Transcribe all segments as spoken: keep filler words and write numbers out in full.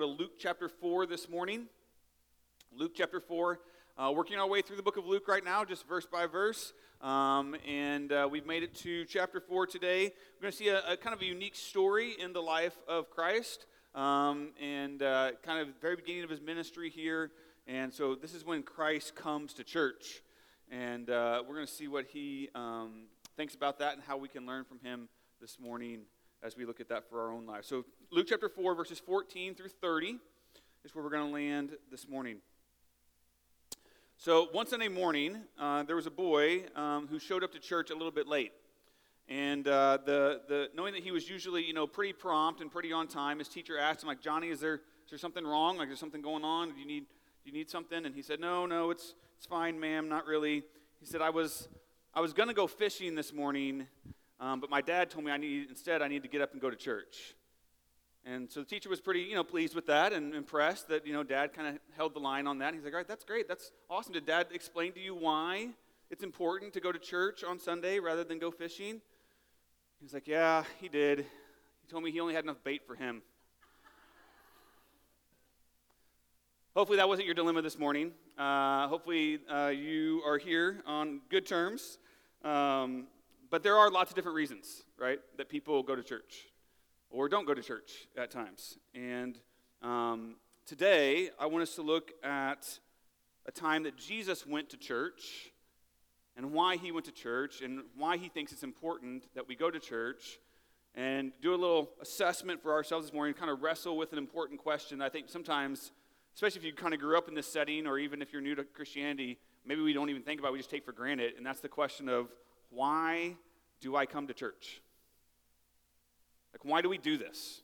to Luke chapter four this morning. Luke chapter four, uh, working our way through the book of Luke right now, just verse by verse, um, and uh, we've made it to chapter four today. We're going to see a, a kind of a unique story in the life of Christ, um, and uh, kind of the very beginning of his ministry here, and so this is when Christ comes to church, and uh, we're going to see what he um, thinks about that and how we can learn from him this morning as we look at that for our own lives. So Luke chapter four, verses fourteen through thirty is where we're going to land this morning. So one Sunday morning, uh, there was a boy um, who showed up to church a little bit late. And uh, the the knowing that he was usually, you know, pretty prompt and pretty on time, his teacher asked him, like, Johnny, is there is there something wrong? Like, there's something going on? Do you need do you need something? And he said, No, no, it's it's fine, ma'am, not really. He said, I was I was gonna go fishing this morning, um, but my dad told me I need instead I need to get up and go to church. And so the teacher was pretty, you know, pleased with that and impressed that, you know, Dad kind of held the line on that. He's like, all right, that's great. That's awesome. Did Dad explain to you why it's important to go to church on Sunday rather than go fishing? He's like, yeah, he did. He told me he only had enough bait for him. Hopefully that wasn't your dilemma this morning. Uh, hopefully uh, you are here on good terms. Um, but there are lots of different reasons, right, that people go to church or don't go to church at times. And um, today, I want us to look at a time that Jesus went to church and why he went to church and why he thinks it's important that we go to church, and do a little assessment for ourselves this morning, kind of wrestle with an important question. I think sometimes, especially if you kind of grew up in this setting or even if you're new to Christianity, maybe we don't even think about it, we just take for granted, and that's the question of, why do I come to church? Like, why do we do this?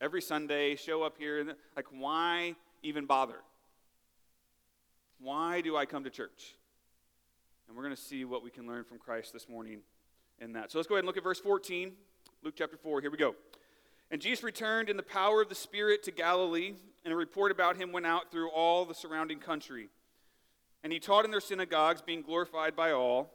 Every Sunday, show up here. And like, why even bother? Why do I come to church? And we're going to see what we can learn from Christ this morning in that. So let's go ahead and look at verse fourteen, Luke chapter four. Here we go. And Jesus returned in the power of the Spirit to Galilee, and a report about him went out through all the surrounding country. And he taught in their synagogues, being glorified by all.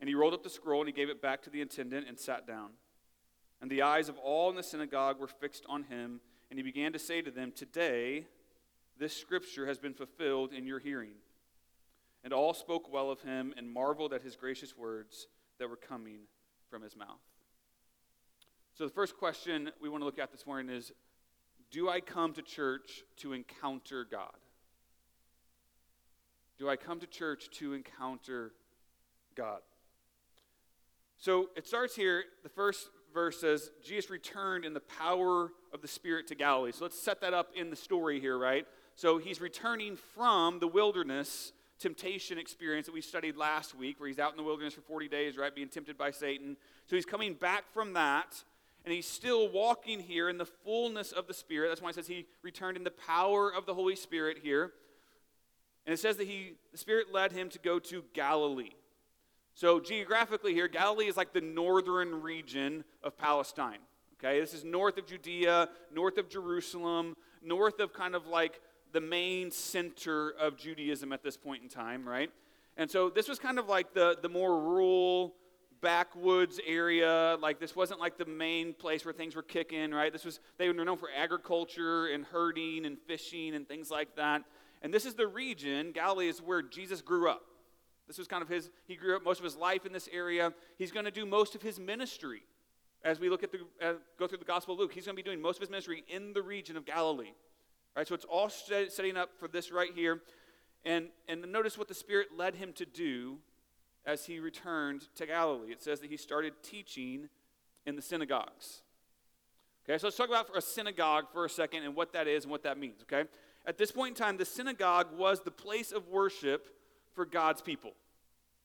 And he rolled up the scroll, and he gave it back to the attendant and sat down. And the eyes of all in the synagogue were fixed on him, and he began to say to them, "Today this scripture has been fulfilled in your hearing." And all spoke well of him and marveled at his gracious words that were coming from his mouth. So the first question we want to look at this morning is, do I come to church to encounter God? Do I come to church to encounter God? So it starts here, the first verse says, Jesus returned in the power of the Spirit to Galilee. So let's set that up in the story here, right? So he's returning from the wilderness temptation experience that we studied last week, where he's out in the wilderness for forty days, right, being tempted by Satan. So he's coming back from that, and he's still walking here in the fullness of the Spirit. That's why it says he returned in the power of the Holy Spirit here. And it says that he, the Spirit led him to go to Galilee. So geographically here, Galilee is like the northern region of Palestine, okay? This is north of Judea, north of Jerusalem, north of kind of like the main center of Judaism at this point in time, right? And so this was kind of like the, the more rural, backwoods area. Like, this wasn't like the main place where things were kicking, right? This was, they were known for agriculture and herding and fishing and things like that. And this is the region, Galilee is where Jesus grew up. This was kind of his, he grew up most of his life in this area. He's going to do most of his ministry. As we look at the, uh, go through the Gospel of Luke, he's going to be doing most of his ministry in the region of Galilee. Right, so it's all set, setting up for this right here. And, and notice what the Spirit led him to do as he returned to Galilee. It says that he started teaching in the synagogues. Okay, so let's talk about for a synagogue for a second and what that is and what that means, okay? At this point in time, the synagogue was the place of worship for God's people,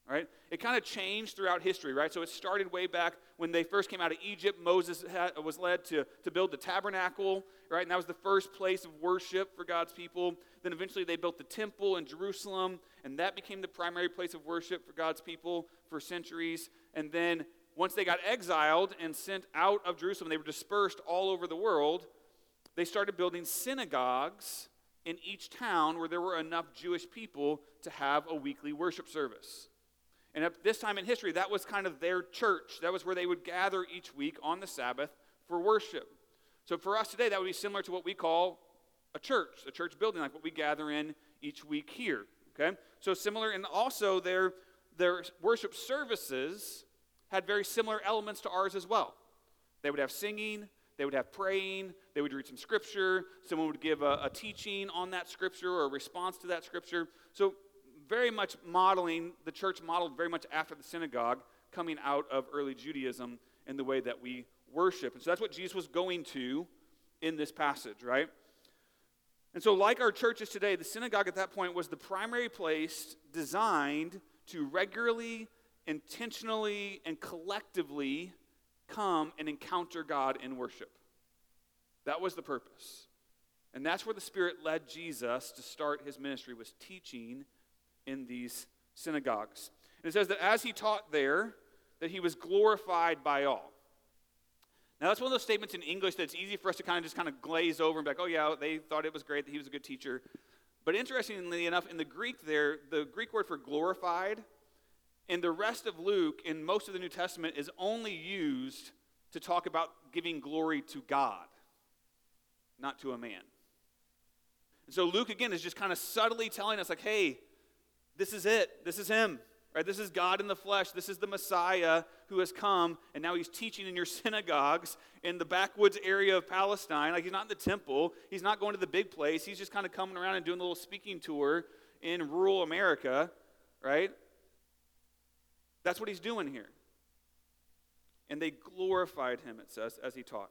right? It kind of changed throughout history, right? So it started way back when they first came out of Egypt, Moses had, was led to, to build the tabernacle, right? And that was the first place of worship for God's people. Then eventually they built the temple in Jerusalem, and that became the primary place of worship for God's people for centuries. And then once they got exiled and sent out of Jerusalem, they were dispersed all over the world. They started building synagogues in each town where there were enough Jewish people to have a weekly worship service. And at this time in history, that was kind of their church. That was where they would gather each week on the Sabbath for worship. So for us today, that would be similar to what we call a church, a church building, like what we gather in each week here, okay? So similar, and also their, their worship services had very similar elements to ours as well. They would have singing, they would have praying, they would read some scripture, someone would give a, a teaching on that scripture or a response to that scripture. So very much modeling, the church modeled very much after the synagogue coming out of early Judaism in the way that we worship. And so that's what Jesus was going to in this passage, right? And so like our churches today, the synagogue at that point was the primary place designed to regularly, intentionally, and collectively come and encounter God in worship. That was the purpose. And that's where the Spirit led Jesus to start his ministry, was teaching in these synagogues. And it says that as he taught there, that he was glorified by all. Now that's one of those statements in English that's easy for us to kind of just kind of glaze over and be like, oh yeah, they thought it was great that he was a good teacher. But interestingly enough, in the Greek there, the Greek word for glorified, in the rest of Luke, in most of the New Testament, is only used to talk about giving glory to God, not to a man. And so Luke, again, is just kind of subtly telling us, like, hey, this is it. This is him, right? This is God in the flesh. This is the Messiah who has come, and now he's teaching in your synagogues in the backwoods area of Palestine. Like, he's not in the temple. He's not going to the big place. He's just kind of coming around and doing a little speaking tour in rural America, right? That's what he's doing here. And they glorified him, it says, as he taught.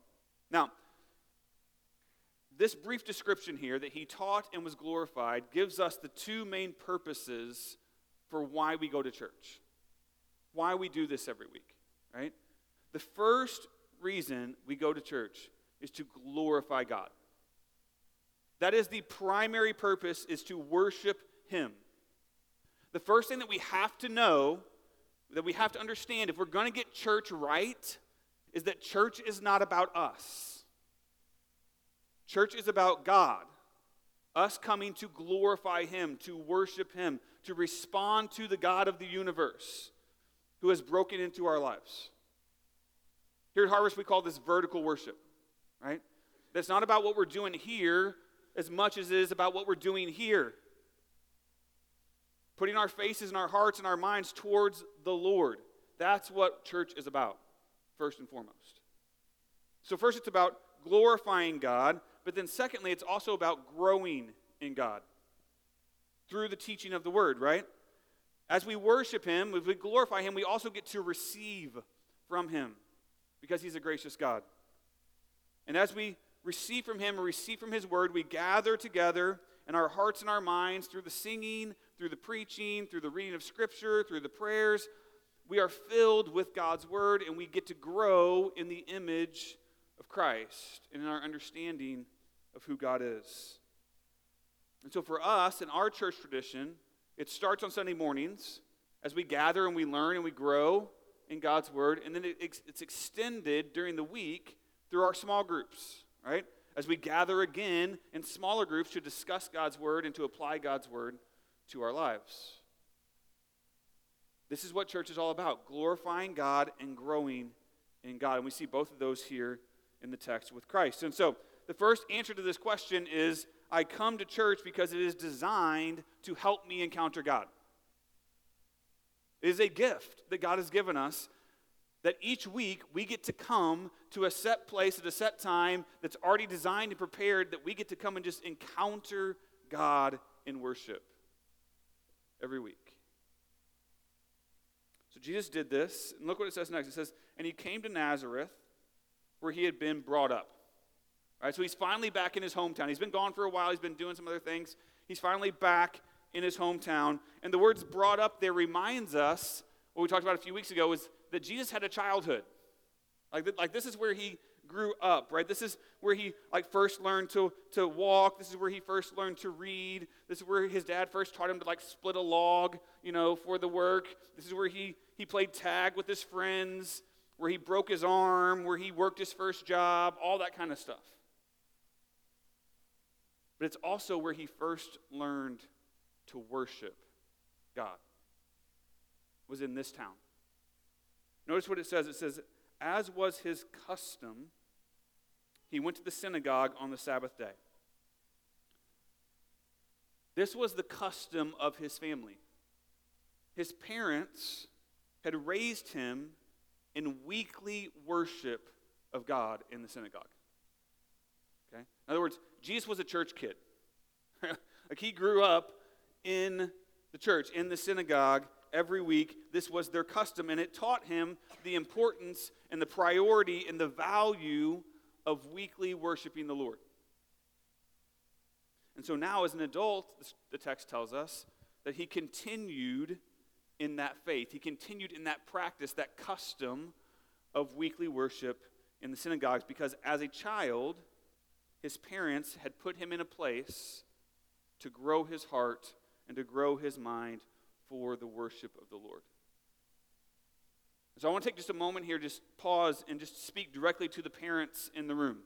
Now, this brief description here that he taught and was glorified gives us the two main purposes for why we go to church, why we do this every week, right? The first reason we go to church is to glorify God. That is the primary purpose, is to worship him. The first thing that we have to know, that we have to understand if we're going to get church right, is that church is not about us. Church is about God, us coming to glorify him, to worship him, to respond to the God of the universe who has broken into our lives. Here at Harvest, we call this vertical worship, right? That's not about what we're doing here as much as it is about what we're doing here. Putting our faces and our hearts and our minds towards the Lord. That's what church is about, first and foremost. So first it's about glorifying God, but then secondly it's also about growing in God through the teaching of the Word, right? As we worship him, as we glorify him, we also get to receive from him because he's a gracious God. And as we receive from him and receive from his Word, we gather together in our hearts and our minds through the singing, through the preaching, through the reading of Scripture, through the prayers. We are filled with God's Word, and we get to grow in the image of Christ and in our understanding of who God is. And so for us, in our church tradition, it starts on Sunday mornings as we gather and we learn and we grow in God's Word, and then it, it's extended during the week through our small groups, right? As we gather again in smaller groups to discuss God's Word and to apply God's Word to our lives. This is what church is all about, glorifying God and growing in God. And we see both of those here in the text with Christ. And so the first answer to this question is, I come to church because it is designed to help me encounter God. It is a gift that God has given us, that each week we get to come to a set place at a set time that's already designed and prepared, that we get to come and just encounter God in worship every week. So Jesus did this, and look what it says next. It says, and he came to Nazareth, where he had been brought up. All right, so he's finally back in his hometown. He's been gone for a while. He's been doing some other things. He's finally back in his hometown. And the words brought up there reminds us, what we talked about a few weeks ago, is that Jesus had a childhood. Like, th- like this is where he grew up, right? This is where he like first learned to to walk. This is where he first learned to read. This is where his dad first taught him to like split a log, you know, for the work. This is where he he played tag with his friends, where he broke his arm, where he worked his first job, all that kind of stuff. But it's also where he first learned to worship God, was in this town. Notice what it says. It says, as was his custom, he went to the synagogue on the Sabbath day. This was the custom of his family. His parents had raised him in weekly worship of God in the synagogue. Okay? In other words, Jesus was a church kid. Like he grew up in the church, in the synagogue, every week. This was their custom, and it taught him the importance and the priority and the value of weekly worshiping the Lord. And so now as an adult, the text tells us that he continued in that faith. He continued in that practice, that custom of weekly worship in the synagogues, because as a child, his parents had put him in a place to grow his heart and to grow his mind for the worship of the Lord. So I want to take just a moment here, just pause and just speak directly to the parents in the room.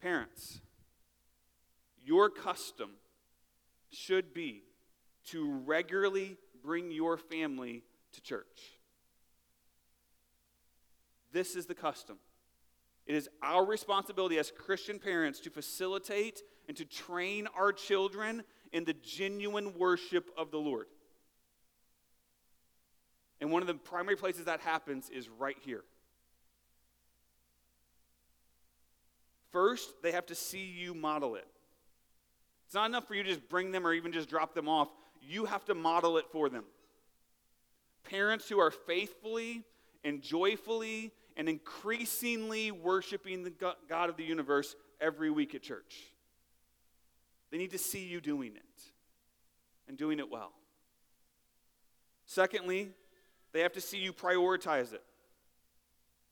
Parents, your custom should be to regularly bring your family to church. This is the custom. It is our responsibility as Christian parents to facilitate and to train our children in the genuine worship of the Lord. And one of the primary places that happens is right here. First, they have to see you model it. It's not enough for you to just bring them or even just drop them off. You have to model it for them. Parents who are faithfully and joyfully and increasingly worshiping the God of the universe every week at church, they need to see you doing it and doing it well. Secondly, they have to see you prioritize it.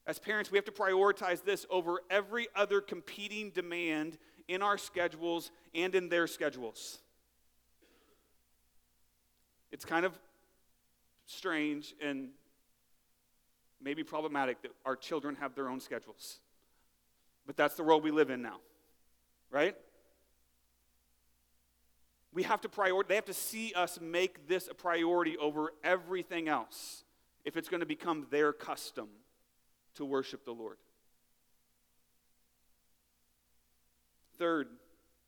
As parents, we have to prioritize this over every other competing demand in our schedules and in their schedules. It's kind of strange and maybe problematic that our children have their own schedules. But that's the world we live in now, right? We have to prioritize. They have to see us make this a priority over everything else if it's going to become their custom to worship the Lord. Third,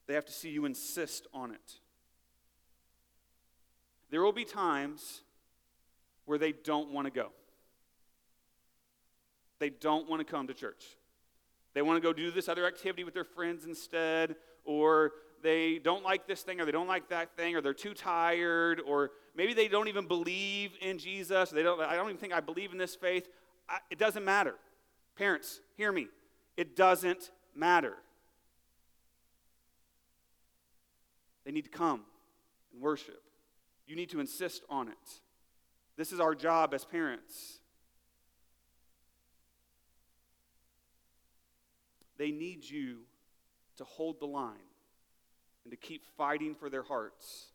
they have to see you insist on it. There will be times where they don't want to go. They don't want to come to church. They want to go do this other activity with their friends instead, or they don't like this thing, or they don't like that thing, or they're too tired, or maybe they don't even believe in Jesus. They don't. I don't even think I believe in this faith. I, it doesn't matter. Parents, hear me. It doesn't matter. They need to come and worship. You need to insist on it. This is our job as parents. They need you to hold the line and to keep fighting for their hearts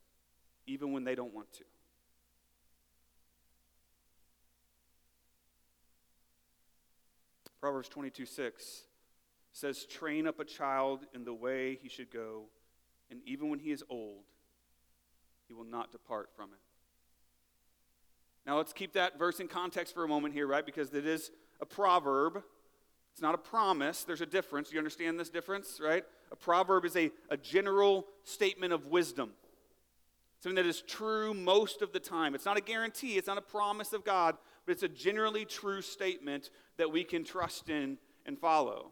even when they don't want to. Proverbs twenty-two six says, train up a child in the way he should go, and even when he is old, he will not depart from it. Now let's keep that verse in context for a moment here, right? Because it is a proverb. It's not a promise. There's a difference. You understand this difference, right? A proverb is a, a general statement of wisdom. Something that is true most of the time. It's not a guarantee. It's not a promise of God. But it's a generally true statement that we can trust in and follow.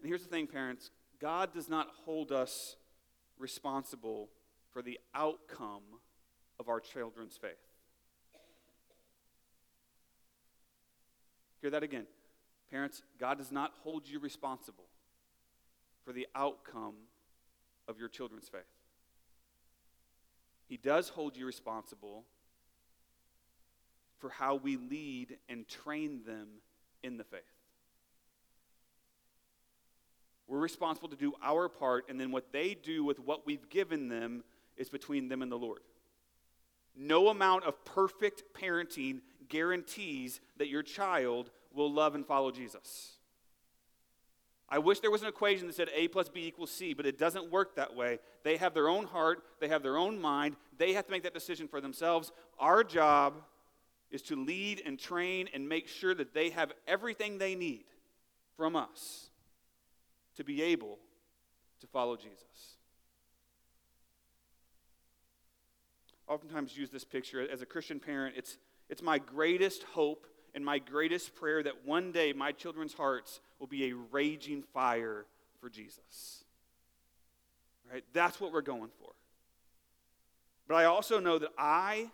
And here's the thing, parents. God does not hold us responsible for the outcome of our children's faith. Hear that again. Parents, God does not hold you responsible for the outcome of your children's faith. He does hold you responsible for how we lead and train them in the faith. We're responsible to do our part, and then what they do with what we've given them is between them and the Lord. No amount of perfect parenting guarantees that your child will love and follow Jesus. I wish there was an equation that said A plus B equals C, but it doesn't work that way. They have their own heart. They have their own mind. They have to make that decision for themselves. Our job is to lead and train and make sure that they have everything they need from us to be able to follow Jesus. I oftentimes use this picture as a Christian parent. It's, it's my greatest hope and my greatest prayer that one day my children's hearts will be a raging fire for Jesus. Right? That's what we're going for. But I also know that I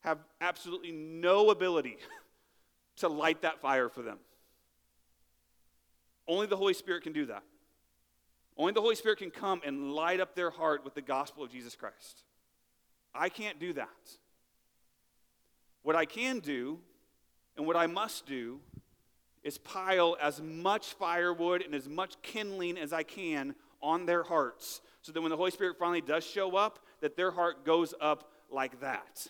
have absolutely no ability to light that fire for them. Only the Holy Spirit can do that. Only the Holy Spirit can come and light up their heart with the gospel of Jesus Christ. I can't do that. What I can do, and what I must do, is pile as much firewood and as much kindling as I can on their hearts, so that when the Holy Spirit finally does show up, that their heart goes up like that.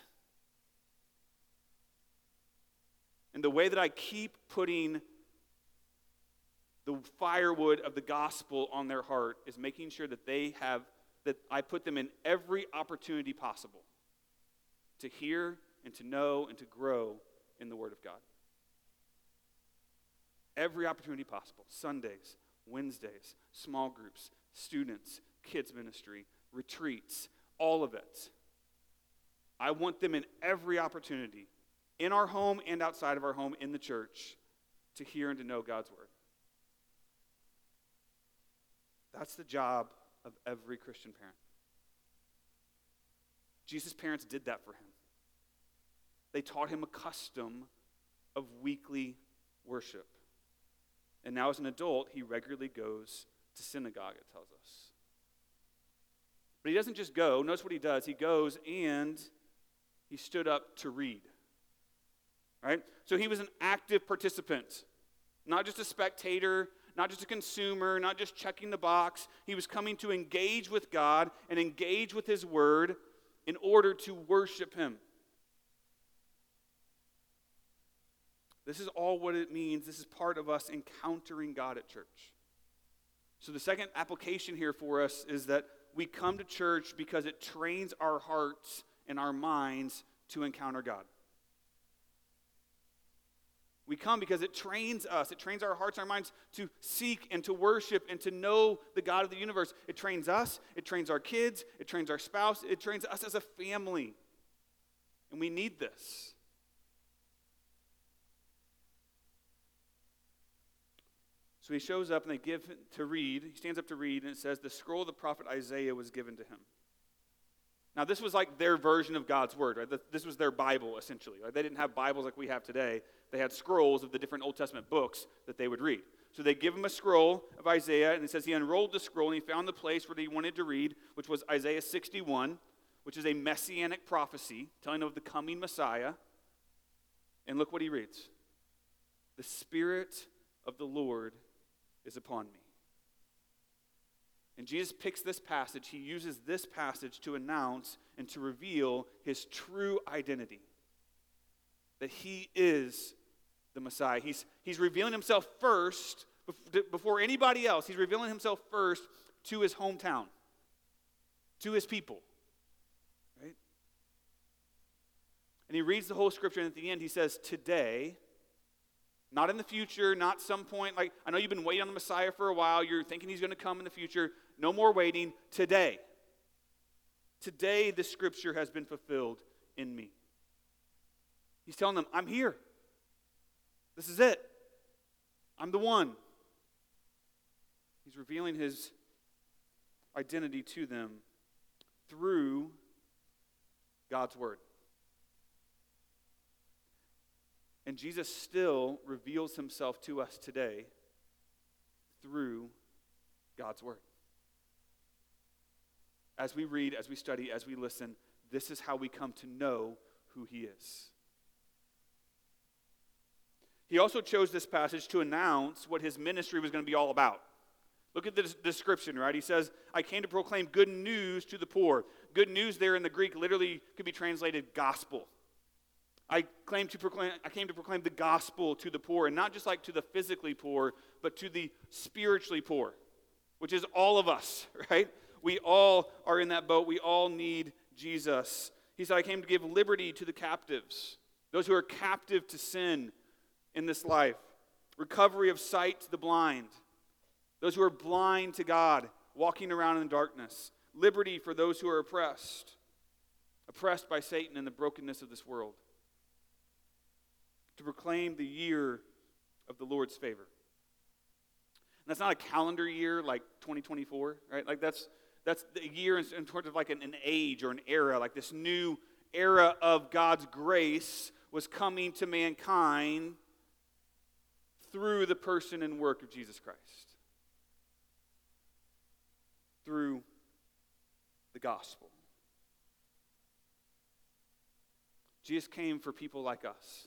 And the way that I keep putting the firewood of the gospel on their heart is making sure that they have, that I put them in every opportunity possible to hear and to know and to grow in the Word of God. Every opportunity possible. Sundays, Wednesdays, small groups, students, kids ministry, retreats, all of it. I want them in every opportunity, in our home and outside of our home, in the church, to hear and to know God's Word. That's the job of every Christian parent. Jesus' parents did that for him. They taught him a custom of weekly worship. And now as an adult, he regularly goes to synagogue, it tells us. But he doesn't just go. Notice what he does. He goes and he stood up to read. Right? So he was an active participant, not just a spectator, not just a consumer, not just checking the box. He was coming to engage with God and engage with his word in order to worship him. This is all what it means. This is part of us encountering God at church. So the second application here for us is that we come to church because it trains our hearts and our minds to encounter God. We come because it trains us. It trains our hearts and our minds to seek and to worship and to know the God of the universe. It trains us. It trains our kids. It trains our spouse. It trains us as a family. And we need this. So he shows up and they give to read. He stands up to read, and it says, the scroll of the prophet Isaiah was given to him. Now, this was like their version of God's word, right? This was their Bible, essentially. Right? They didn't have Bibles like we have today. They had scrolls of the different Old Testament books that they would read. So they give him a scroll of Isaiah, and it says he unrolled the scroll, and he found the place where he wanted to read, which was Isaiah sixty-one, which is a messianic prophecy telling of the coming Messiah. And look what he reads. The Spirit of the Lord is upon me. And Jesus picks this passage. He uses this passage to announce and to reveal his true identity, that he is the Messiah. He's, he's revealing himself first, before anybody else, he's revealing himself first to his hometown, to his people. Right? And he reads the whole scripture, and at the end he says, today. Not in the future, not some point. Like, I know you've been waiting on the Messiah for a while. You're thinking he's going to come in the future. No more waiting. Today. Today, the scripture has been fulfilled in me. He's telling them, I'm here. This is it. I'm the one. He's revealing his identity to them through God's word. And Jesus still reveals himself to us today through God's word. As we read, as we study, as we listen, this is how we come to know who he is. He also chose this passage to announce what his ministry was going to be all about. Look at the description, right? He says, I came to proclaim good news to the poor. Good news there in the Greek literally could be translated gospel. I claim to proclaim, I came to proclaim the gospel to the poor, and not just like to the physically poor, but to the spiritually poor, which is all of us, right? We all are in that boat. We all need Jesus. He said, I came to give liberty to the captives, those who are captive to sin in this life, recovery of sight to the blind, those who are blind to God, walking around in the darkness, liberty for those who are oppressed, oppressed by Satan and the brokenness of this world, to proclaim the year of the Lord's favor. And that's not a calendar year like twenty twenty-four, right? Like that's that's the year in, in terms of like an, an age or an era, like this new era of God's grace was coming to mankind through the person and work of Jesus Christ, through the gospel. Jesus came for people like us,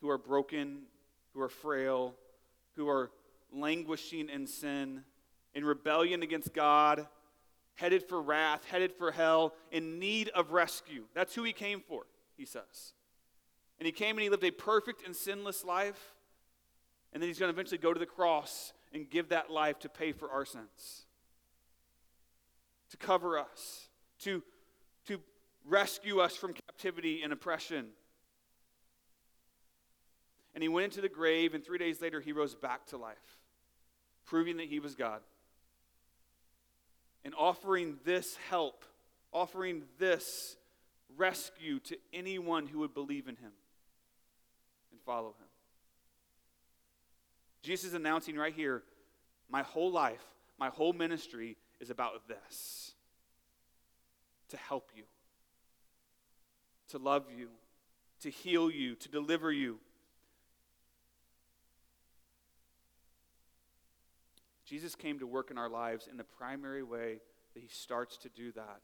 who are broken, who are frail, who are languishing in sin, in rebellion against God, headed for wrath, headed for hell, in need of rescue. That's who he came for, he says. And he came and he lived a perfect and sinless life, and then he's going to eventually go to the cross and give that life to pay for our sins, to cover us, to, to rescue us from captivity and oppression. And he went into the grave, and three days later he rose back to life, proving that he was God. And offering this help, offering this rescue to anyone who would believe in him and follow him. Jesus is announcing right here, my whole life, my whole ministry is about this. To help you, to love you, to heal you, to deliver you. Jesus came to work in our lives in the primary way that he starts to do that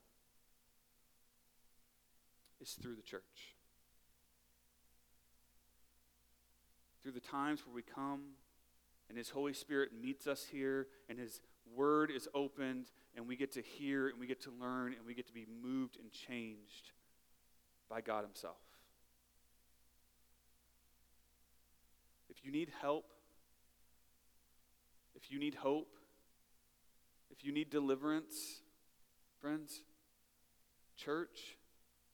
is through the church. Through the times where we come and his Holy Spirit meets us here and his word is opened and we get to hear and we get to learn and we get to be moved and changed by God himself. If you need help, if you need hope, if you need deliverance, friends, church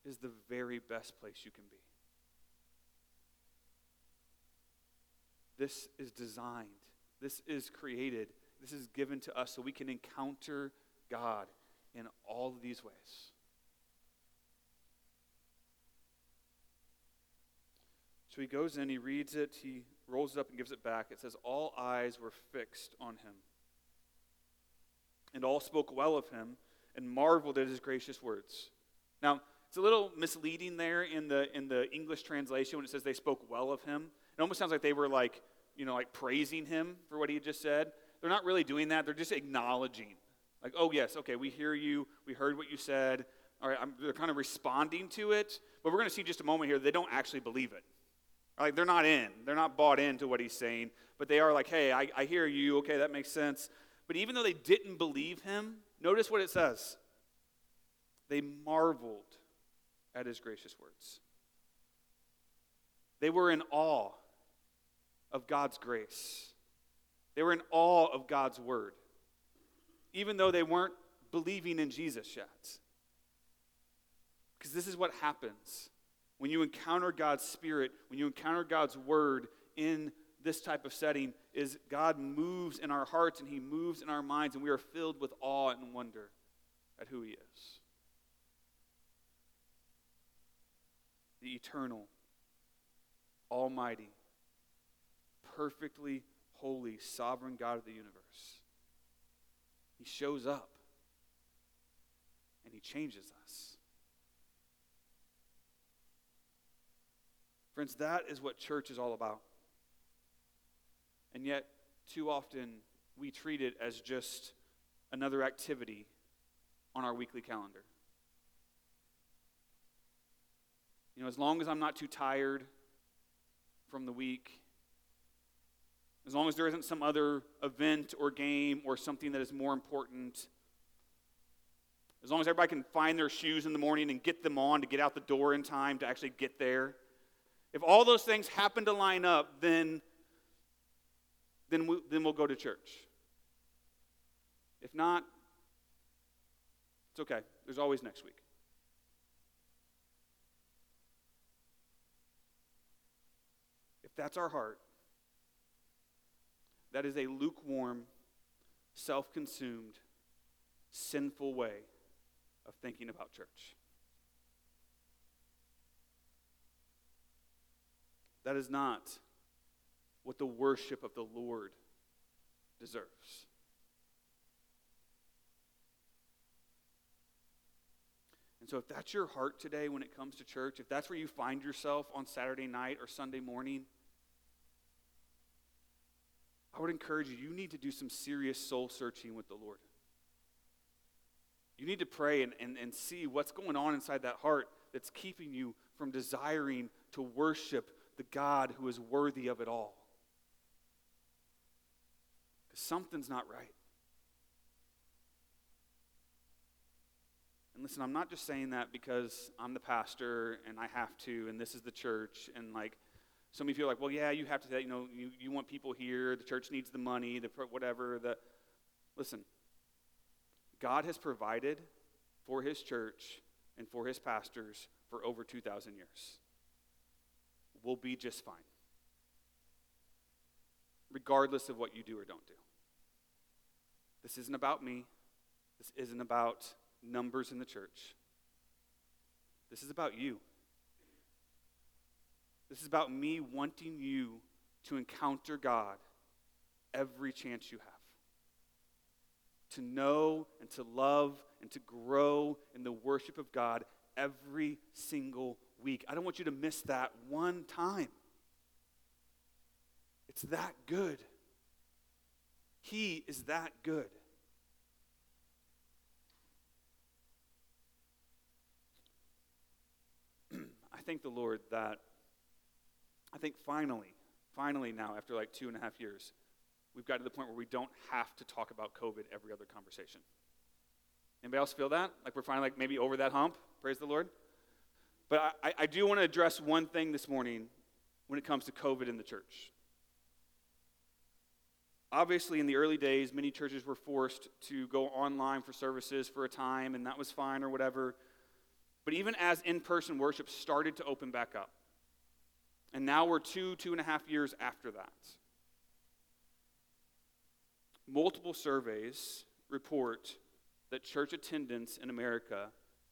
is the very best place you can be. This is designed. This is created. This is given to us so we can encounter God in all of these ways. So he goes in, he reads it, he rolls it up and gives it back. It says, all eyes were fixed on him. And all spoke well of him and marveled at his gracious words. Now, it's a little misleading there in the in the English translation when it says they spoke well of him. It almost sounds like they were like, you know, like praising him for what he had just said. They're not really doing that. They're just acknowledging. Like, oh yes, okay, we hear you. We heard what you said. All right, I'm, they're kind of responding to it. But we're going to see just a moment here that they don't actually believe it. Like they're not in. They're not bought into what he's saying. But they are like, hey, I, I hear you. Okay, that makes sense. But even though they didn't believe him, notice what it says. They marveled at his gracious words. They were in awe of God's grace. They were in awe of God's word. Even though they weren't believing in Jesus yet. Because this is what happens. When you encounter God's Spirit, when you encounter God's Word in this type of setting, is God moves in our hearts and He moves in our minds, and we are filled with awe and wonder at who He is. The eternal, almighty, perfectly holy, sovereign God of the universe. He shows up, and He changes us. Friends, that is what church is all about. And yet, too often, we treat it as just another activity on our weekly calendar. You know, as long as I'm not too tired, from the week. As long as there isn't some other event or game or something that is more important. As long as everybody can find their shoes in the morning and get them on to get out the door in time to actually get there. If all those things happen to line up, then, then, we, then we'll go to church. If not, it's okay. There's always next week. If that's our heart, that is a lukewarm, self-consumed, sinful way of thinking about church. That is not what the worship of the Lord deserves. And so if that's your heart today when it comes to church, if that's where you find yourself on Saturday night or Sunday morning, I would encourage you, you need to do some serious soul searching with the Lord. You need to pray and, and, and see what's going on inside that heart that's keeping you from desiring to worship the God who is worthy of it all. Because something's not right. And listen, I'm not just saying that because I'm the pastor and I have to, and this is the church, and like, some of you are like, well, yeah, you have to say, you know, you, you want people here, the church needs the money, the whatever. The... Listen, God has provided for his church and for his pastors for over two thousand years. We'll be just fine, regardless of what you do or don't do. This isn't about me. This isn't about numbers in the church. This is about you. This is about me wanting you to encounter God every chance you have. To know and to love and to grow in the worship of God every single week. I don't want you to miss that one time. It's that good. He is that good. I thank the Lord that I think finally, finally now, after like two and a half years, we've got to the point where we don't have to talk about COVID every other conversation. Anybody else feel that? Like we're finally like maybe over that hump? Praise the Lord. But I, I do want to address one thing this morning when it comes to COVID in the church. Obviously, in the early days, many churches were forced to go online for services for a time, and that was fine or whatever. But even as in-person worship started to open back up, and now we're two, two and a half years after that. Multiple surveys report that church attendance in America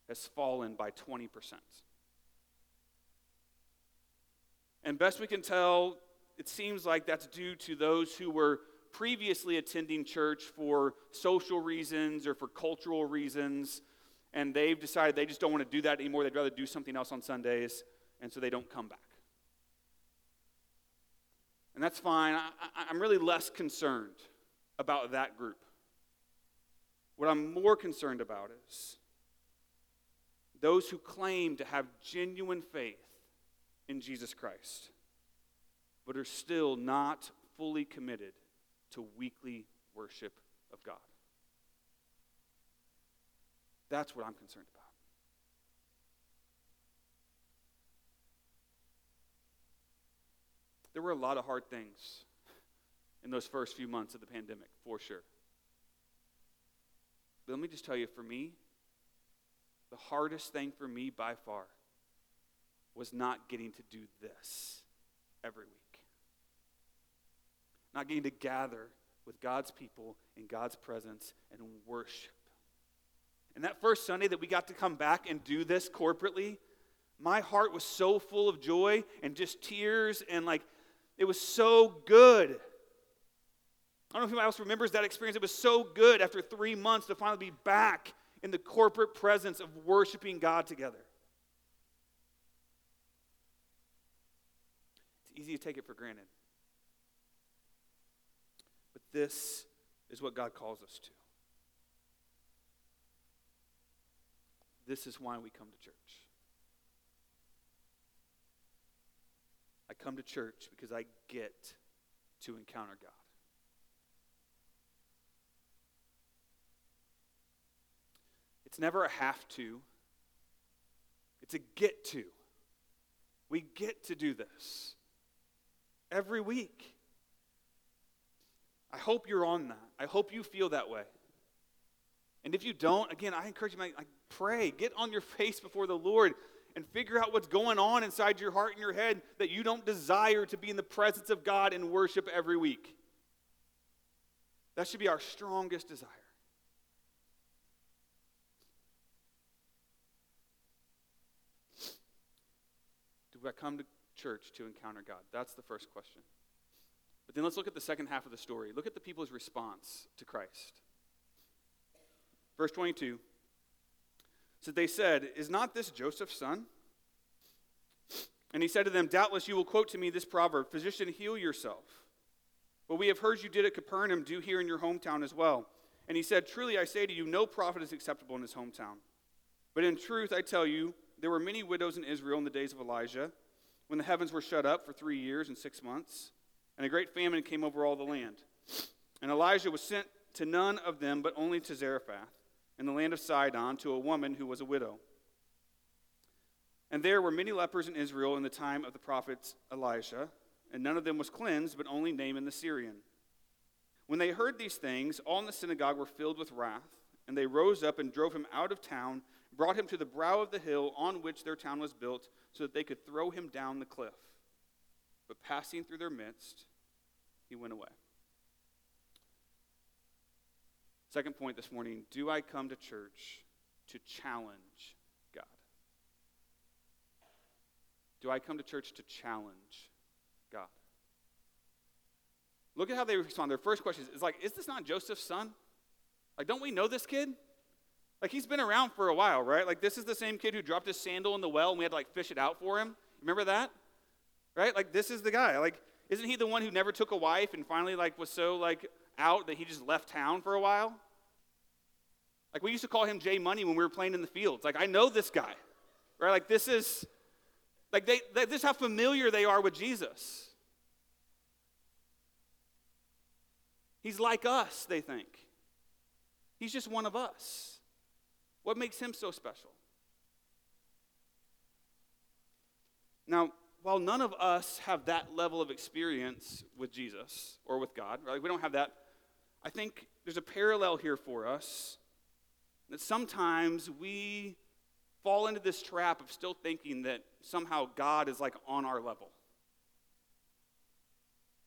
has fallen by twenty percent. And best we can tell, it seems like that's due to those who were previously attending church for social reasons or for cultural reasons, and they've decided they just don't want to do that anymore. They'd rather do something else on Sundays, and so they don't come back. And that's fine. I, I, I'm really less concerned about that group. What I'm more concerned about is those who claim to have genuine faith in Jesus Christ, but are still not fully committed to weekly worship of God. That's what I'm concerned about. There were a lot of hard things in those first few months of the pandemic, for sure. But let me just tell you, for me, the hardest thing for me by far was not getting to do this every week. Not getting to gather with God's people in God's presence and worship. And that first Sunday that we got to come back and do this corporately, my heart was so full of joy and just tears and like, it was so good. I don't know if anybody else remembers that experience. It was so good after three months to finally be back in the corporate presence of worshiping God together. It's easy to take it for granted. But this is what God calls us to. This is why we come to church. I come to church because I get to encounter God. It's never a have to. It's a get to. We get to do this every week. I hope you're on that. I hope you feel that way. And if you don't, again, I encourage you, my, I pray. Get on your face before the Lord and figure out what's going on inside your heart and your head that you don't desire to be in the presence of God and worship every week. That should be our strongest desire. Do I come to church to encounter God? That's the first question. But then let's look at the second half of the story. Look at the people's response to Christ. Verse twenty-two. So they said, "Is not this Joseph's son?" And he said to them, "Doubtless you will quote to me this proverb, 'Physician, heal yourself. What we have heard you did at Capernaum, do here in your hometown as well.' And he said, 'Truly I say to you, no prophet is acceptable in his hometown. But in truth I tell you, there were many widows in Israel in the days of Elijah, when the heavens were shut up for three years and six months, and a great famine came over all the land. And Elijah was sent to none of them, but only to Zarephath, in the land of Sidon, to a woman who was a widow. And there were many lepers in Israel in the time of the prophet Elijah, and none of them was cleansed, but only Naaman the Syrian. When they heard these things, all in the synagogue were filled with wrath, and they rose up and drove him out of town, brought him to the brow of the hill on which their town was built, so that they could throw him down the cliff. But passing through their midst, he went away." Second point this morning, do I come to church to challenge God? Do I come to church to challenge God? Look at how they respond. Their first question is like, is this not Joseph's son? Like, don't we know this kid? Like, he's been around for a while, right? Like, this is the same kid who dropped his sandal in the well and we had to, like, fish it out for him. Remember that? Right? Like, this is the guy. Like, isn't he the one who never took a wife and finally, like, was so, like, out that he just left town for a while? Like, we used to call him Jay Money when we were playing in the fields. Like, I know this guy, right? Like, this is, like, they, they this is how familiar they are with Jesus. He's like us, they think. He's just one of us. What makes him so special? Now, while none of us have that level of experience with Jesus or with God, right? Like, we don't have that. I think there's a parallel here for us that sometimes we fall into this trap of still thinking that somehow God is like on our level,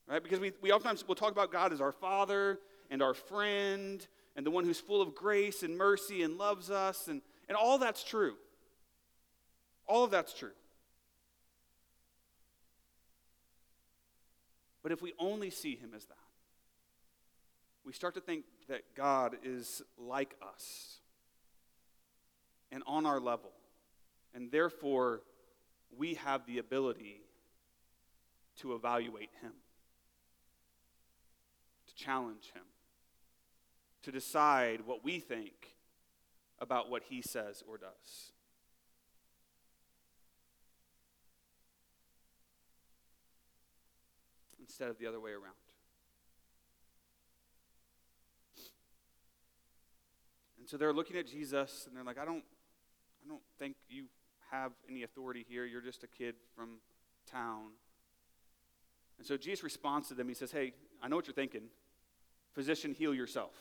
right? Because we, we oftentimes will talk about God as our Father and our friend and the one who's full of grace and mercy and loves us, and, and all that's true. All of that's true. But if we only see him as that, we start to think that God is like us and on our level, and therefore we have the ability to evaluate him, to challenge him, to decide what we think about what he says or does. Instead of the other way around. And so they're looking at Jesus and they're like, I don't I don't think you have any authority here. You're just a kid from town. And so Jesus responds to them. He says, "Hey, I know what you're thinking. Physician, heal yourself."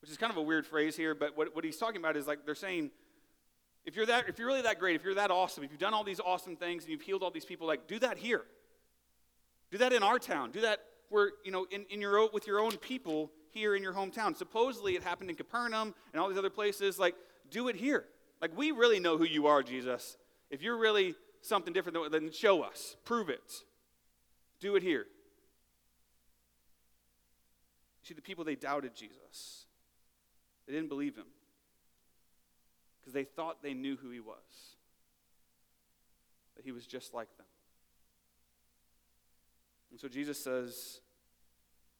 Which is kind of a weird phrase here, but what, what he's talking about is like they're saying, if you're that, if you're really that great, if you're that awesome, if you've done all these awesome things and you've healed all these people, like, do that here. Do that in our town. Do that where, you know, in, in your own, with your own people here in your hometown. Supposedly it happened in Capernaum and all these other places. Like, do it here. Like, we really know who you are, Jesus. If you're really something different, then show us. Prove it. Do it here. See, the people, they doubted Jesus. They didn't believe him because they thought they knew who he was, that he was just like them. And so Jesus says,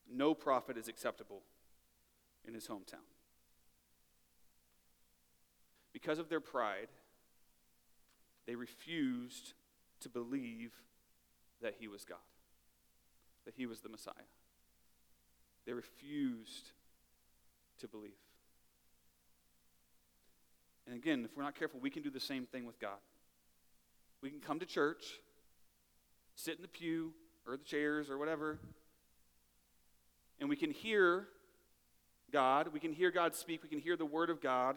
no prophet is acceptable in his hometown. Because of their pride, they refused to believe that he was God, that he was the Messiah. They refused to believe. And again, if we're not careful, we can do the same thing with God. We can come to church, sit in the pew or the chairs or whatever, and we can hear God, we can hear God speak, we can hear the word of God,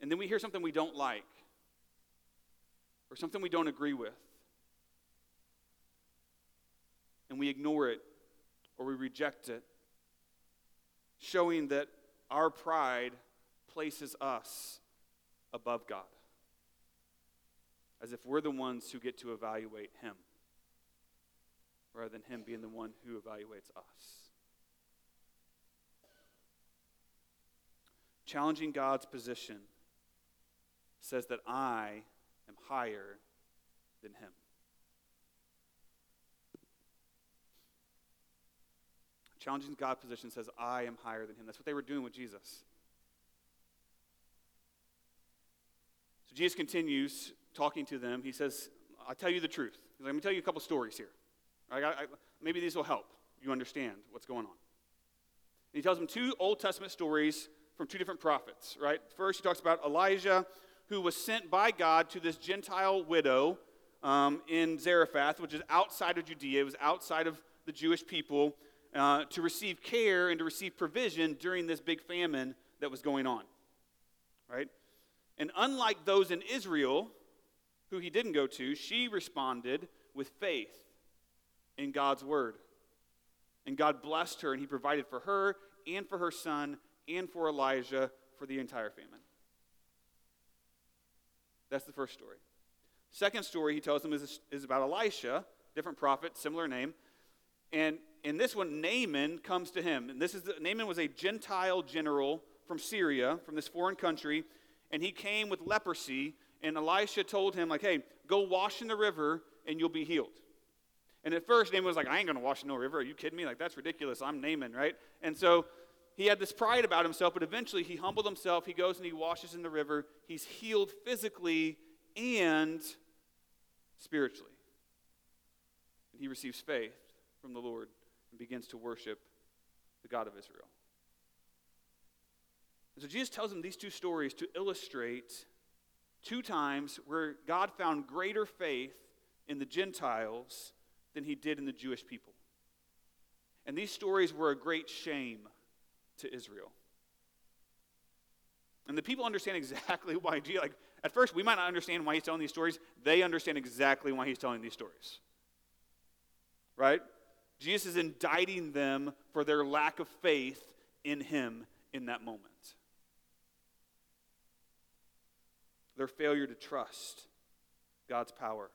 and then we hear something we don't like or something we don't agree with, and we ignore it or we reject it, showing that our pride places us above God, as if we're the ones who get to evaluate him, rather than him being the one who evaluates us. Challenging God's position says that I am higher than him. Challenging God's position says I am higher than him. That's what they were doing with Jesus. So Jesus continues talking to them. He says, I'll tell you the truth. He's like, let me tell you a couple stories here. Right, I, I, maybe these will help you understand what's going on. And he tells them two Old Testament stories from two different prophets, right? First, he talks about Elijah, who was sent by God to this Gentile widow um, in Zarephath, which is outside of Judea. It was outside of the Jewish people, uh, to receive care and to receive provision during this big famine that was going on, right? And unlike those in Israel, who he didn't go to, she responded with faith in God's word. And God blessed her, and he provided for her and for her son and for Elijah, for the entire famine. That's the first story. Second story he tells them is, is about Elisha, different prophet, similar name. And in this one, Naaman comes to him. And this is the, Naaman was a Gentile general from Syria, from this foreign country, and he came with leprosy, and Elisha told him, like, hey, go wash in the river and you'll be healed. And at first, Naaman was like, I ain't going to wash in no river. Are you kidding me? Like, that's ridiculous. I'm Naaman, right? And so he had this pride about himself, but eventually he humbled himself. He goes and he washes in the river. He's healed physically and spiritually. And he receives faith from the Lord and begins to worship the God of Israel. And so Jesus tells him these two stories to illustrate two times where God found greater faith in the Gentiles than he did in the Jewish people. And these stories were a great shame to Israel. And the people understand exactly why, like, at first we might not understand why he's telling these stories. They understand exactly why he's telling these stories. Right? Jesus is indicting them for their lack of faith in him in that moment. Their failure to trust God's power.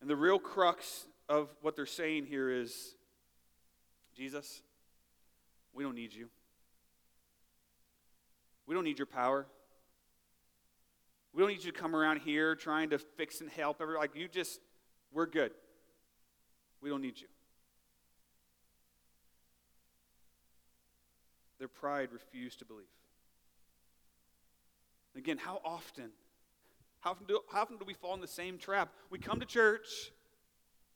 And the real crux of what they're saying here is, Jesus, we don't need you. We don't need your power. We don't need you to come around here trying to fix and help everybody. Like, you just, we're good. We don't need you. Their pride refused to believe. Again, how often How often, do, how often do we fall in the same trap? We come to church,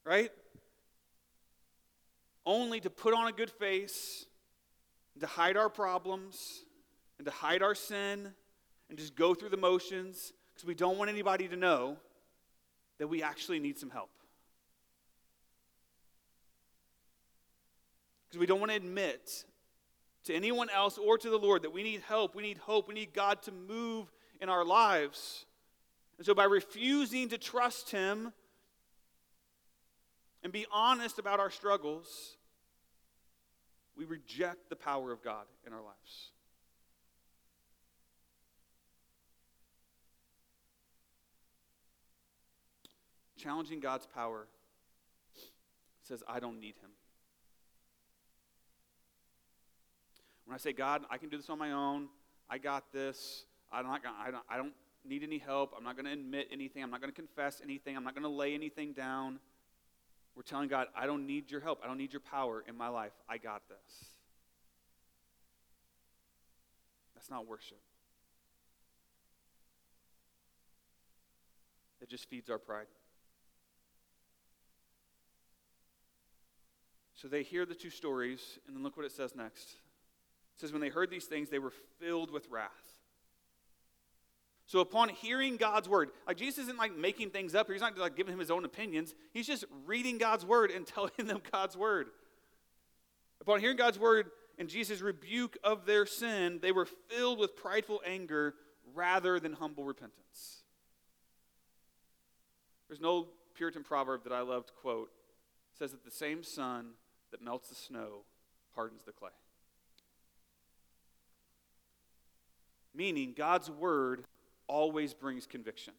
right, only to put on a good face, and to hide our problems, and to hide our sin, and just go through the motions, because we don't want anybody to know that we actually need some help. Because we don't want to admit to anyone else or to the Lord that we need help, we need hope, we need God to move in our lives. And so by refusing to trust him and be honest about our struggles, we reject the power of God in our lives. Challenging God's power says, I don't need him. When I say, God, I can do this on my own. I got this. I'm not gonna, I don't, I don't need any help. I'm not going to admit anything. I'm not going to confess anything. I'm not going to lay anything down. We're telling God, I don't need your help. I don't need your power in my life. I got this. That's not worship. It just feeds our pride. So they hear the two stories, and then look what it says next. It says, when they heard these things, they were filled with wrath. So upon hearing God's word, like Jesus isn't like making things up, or he's not like giving him his own opinions. He's just reading God's word and telling them God's word. Upon hearing God's word and Jesus' rebuke of their sin, they were filled with prideful anger rather than humble repentance. There's no Puritan proverb that I love to quote. It says that the same sun that melts the snow hardens the clay. Meaning, God's word always brings conviction.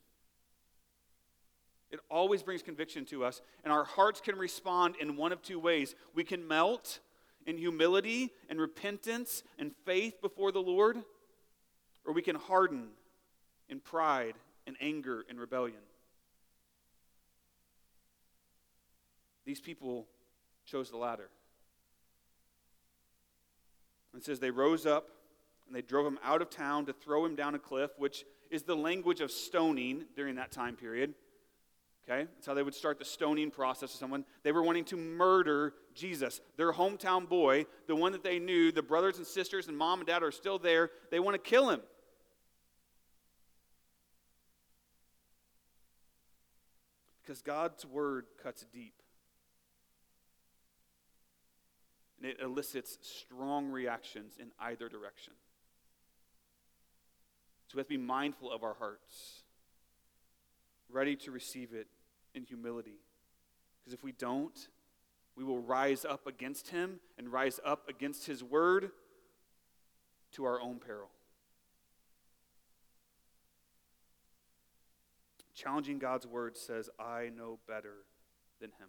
It always brings conviction to us, and our hearts can respond in one of two ways. We can melt in humility and repentance and faith before the Lord, or we can harden in pride and anger and rebellion. These people chose the latter. It says they rose up and they drove him out of town to throw him down a cliff, which is the language of stoning during that time period. Okay? That's how they would start the stoning process of someone. They were wanting to murder Jesus, their hometown boy, the one that they knew, the brothers and sisters and mom and dad are still there. They want to kill him. Because God's word cuts deep. And it elicits strong reactions in either direction. So we have to be mindful of our hearts, ready to receive it in humility. Because if we don't, we will rise up against him and rise up against his word to our own peril. Challenging God's word says, I know better than him.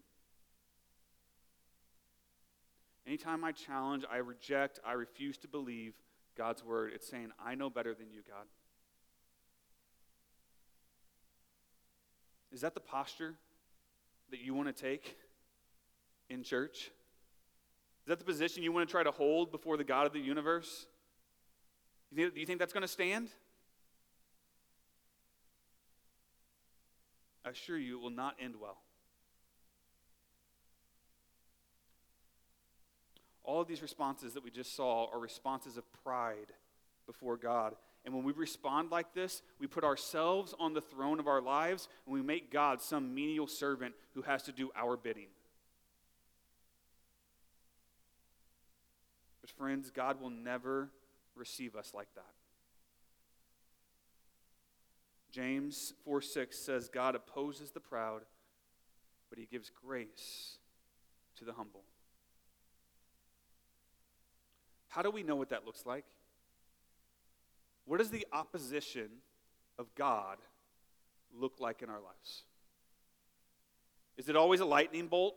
Anytime I challenge, I reject, I refuse to believe God's word, it's saying, I know better than you, God. Is that the posture that you want to take in church? Is that the position you want to try to hold before the God of the universe? Do you, you think that's going to stand? I assure you, it will not end well. All of these responses that we just saw are responses of pride before God. And when we respond like this, we put ourselves on the throne of our lives, and we make God some menial servant who has to do our bidding. But friends, God will never receive us like that. James four six says, God opposes the proud, but he gives grace to the humble. How do we know what that looks like? What does the opposition of God look like in our lives? Is it always a lightning bolt?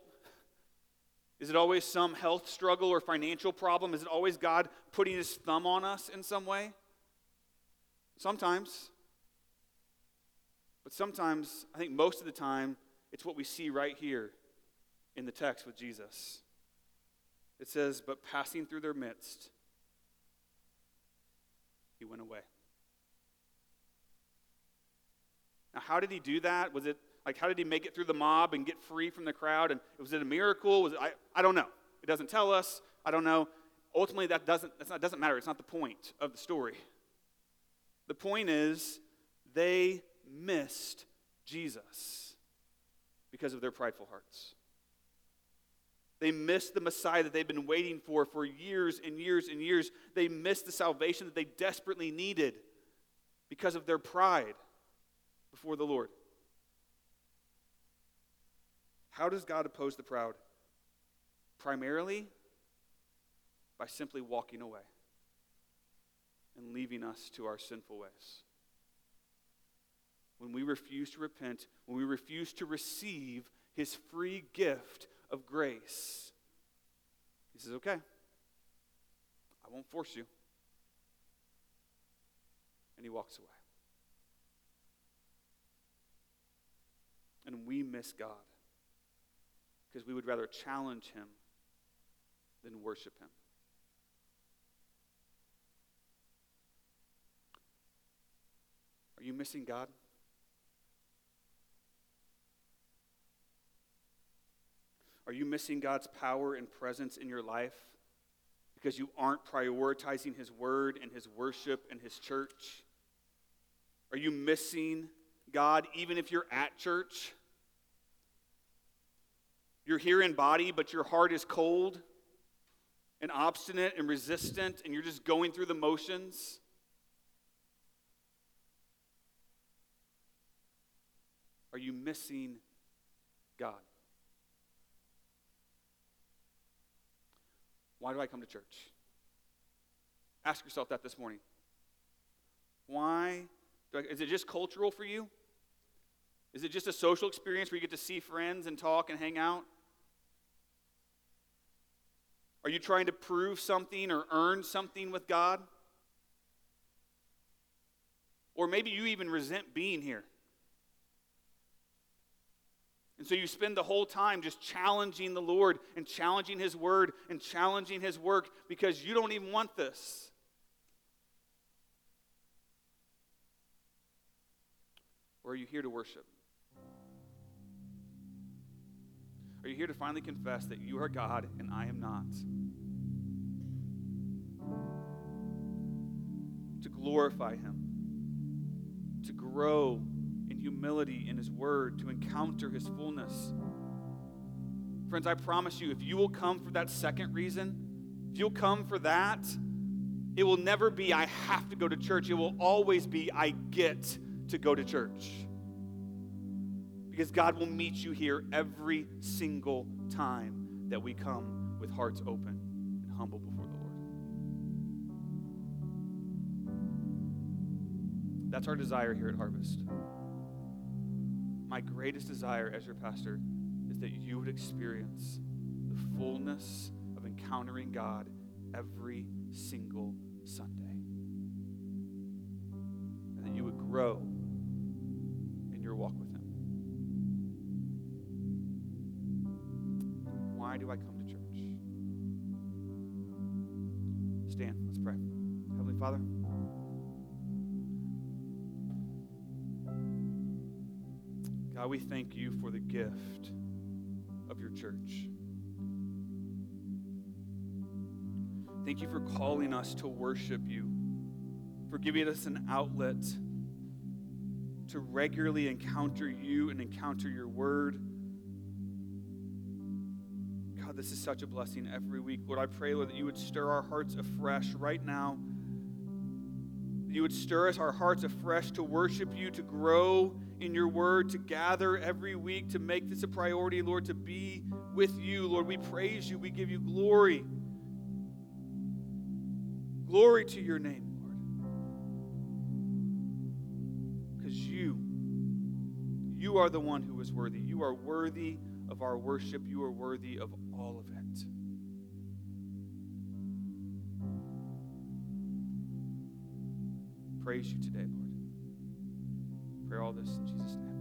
Is it always some health struggle or financial problem? Is it always God putting his thumb on us in some way? Sometimes. But sometimes, I think most of the time, it's what we see right here in the text with Jesus. It says, but passing through their midst, he went away. Now, how did he do that? Was it, like, how did he make it through the mob and get free from the crowd? And was it a miracle? Was it, I, I don't know. It doesn't tell us. I don't know. Ultimately, that doesn't, that's not, doesn't matter. It's not the point of the story. The point is, they missed Jesus because of their prideful hearts. They missed the Messiah that they've been waiting for for years and years and years. They missed the salvation that they desperately needed because of their pride before the Lord. How does God oppose the proud? Primarily by simply walking away and leaving us to our sinful ways. When we refuse to repent, when we refuse to receive his free gift of grace, he says, okay, I won't force you. And he walks away. And we miss God because we would rather challenge him than worship him. Are you missing God? Are you missing God's power and presence in your life because you aren't prioritizing his word and his worship and his church? Are you missing God even if you're at church? You're here in body, but your heart is cold and obstinate and resistant, and you're just going through the motions. Are you missing God? Why do I come to church? Ask yourself that this morning. Why? Do I, is it just cultural for you? Is it just a social experience where you get to see friends and talk and hang out? Are you trying to prove something or earn something with God? Or maybe you even resent being here. And so you spend the whole time just challenging the Lord and challenging his word and challenging his work because you don't even want this. Or are you here to worship? Are you here to finally confess that you are God and I am not? To glorify him, to grow in humility in his word, to encounter his fullness. Friends, I promise you, if you will come for that second reason, if you'll come for that, it will never be, I have to go to church. It will always be, I get to go to church. Because God will meet you here every single time that we come with hearts open and humble before the Lord. That's our desire here at Harvest. My greatest desire as your pastor is that you would experience the fullness of encountering God every single Sunday. And that you would grow in your walk with him. Why do I come to church? Stand, let's pray. Heavenly Father, God, we thank you for the gift of your church. Thank you for calling us to worship you, for giving us an outlet to regularly encounter you and encounter your word. This is such a blessing every week. Lord, I pray, Lord, that you would stir our hearts afresh right now. You would stir us, our hearts afresh, to worship you, to grow in your word, to gather every week, to make this a priority, Lord, to be with you. Lord, we praise you. We give you glory. Glory to your name, Lord. Because you, you are the one who is worthy. You are worthy of our worship. You are worthy of all of it. Praise you today, Lord. Pray all this in Jesus' name.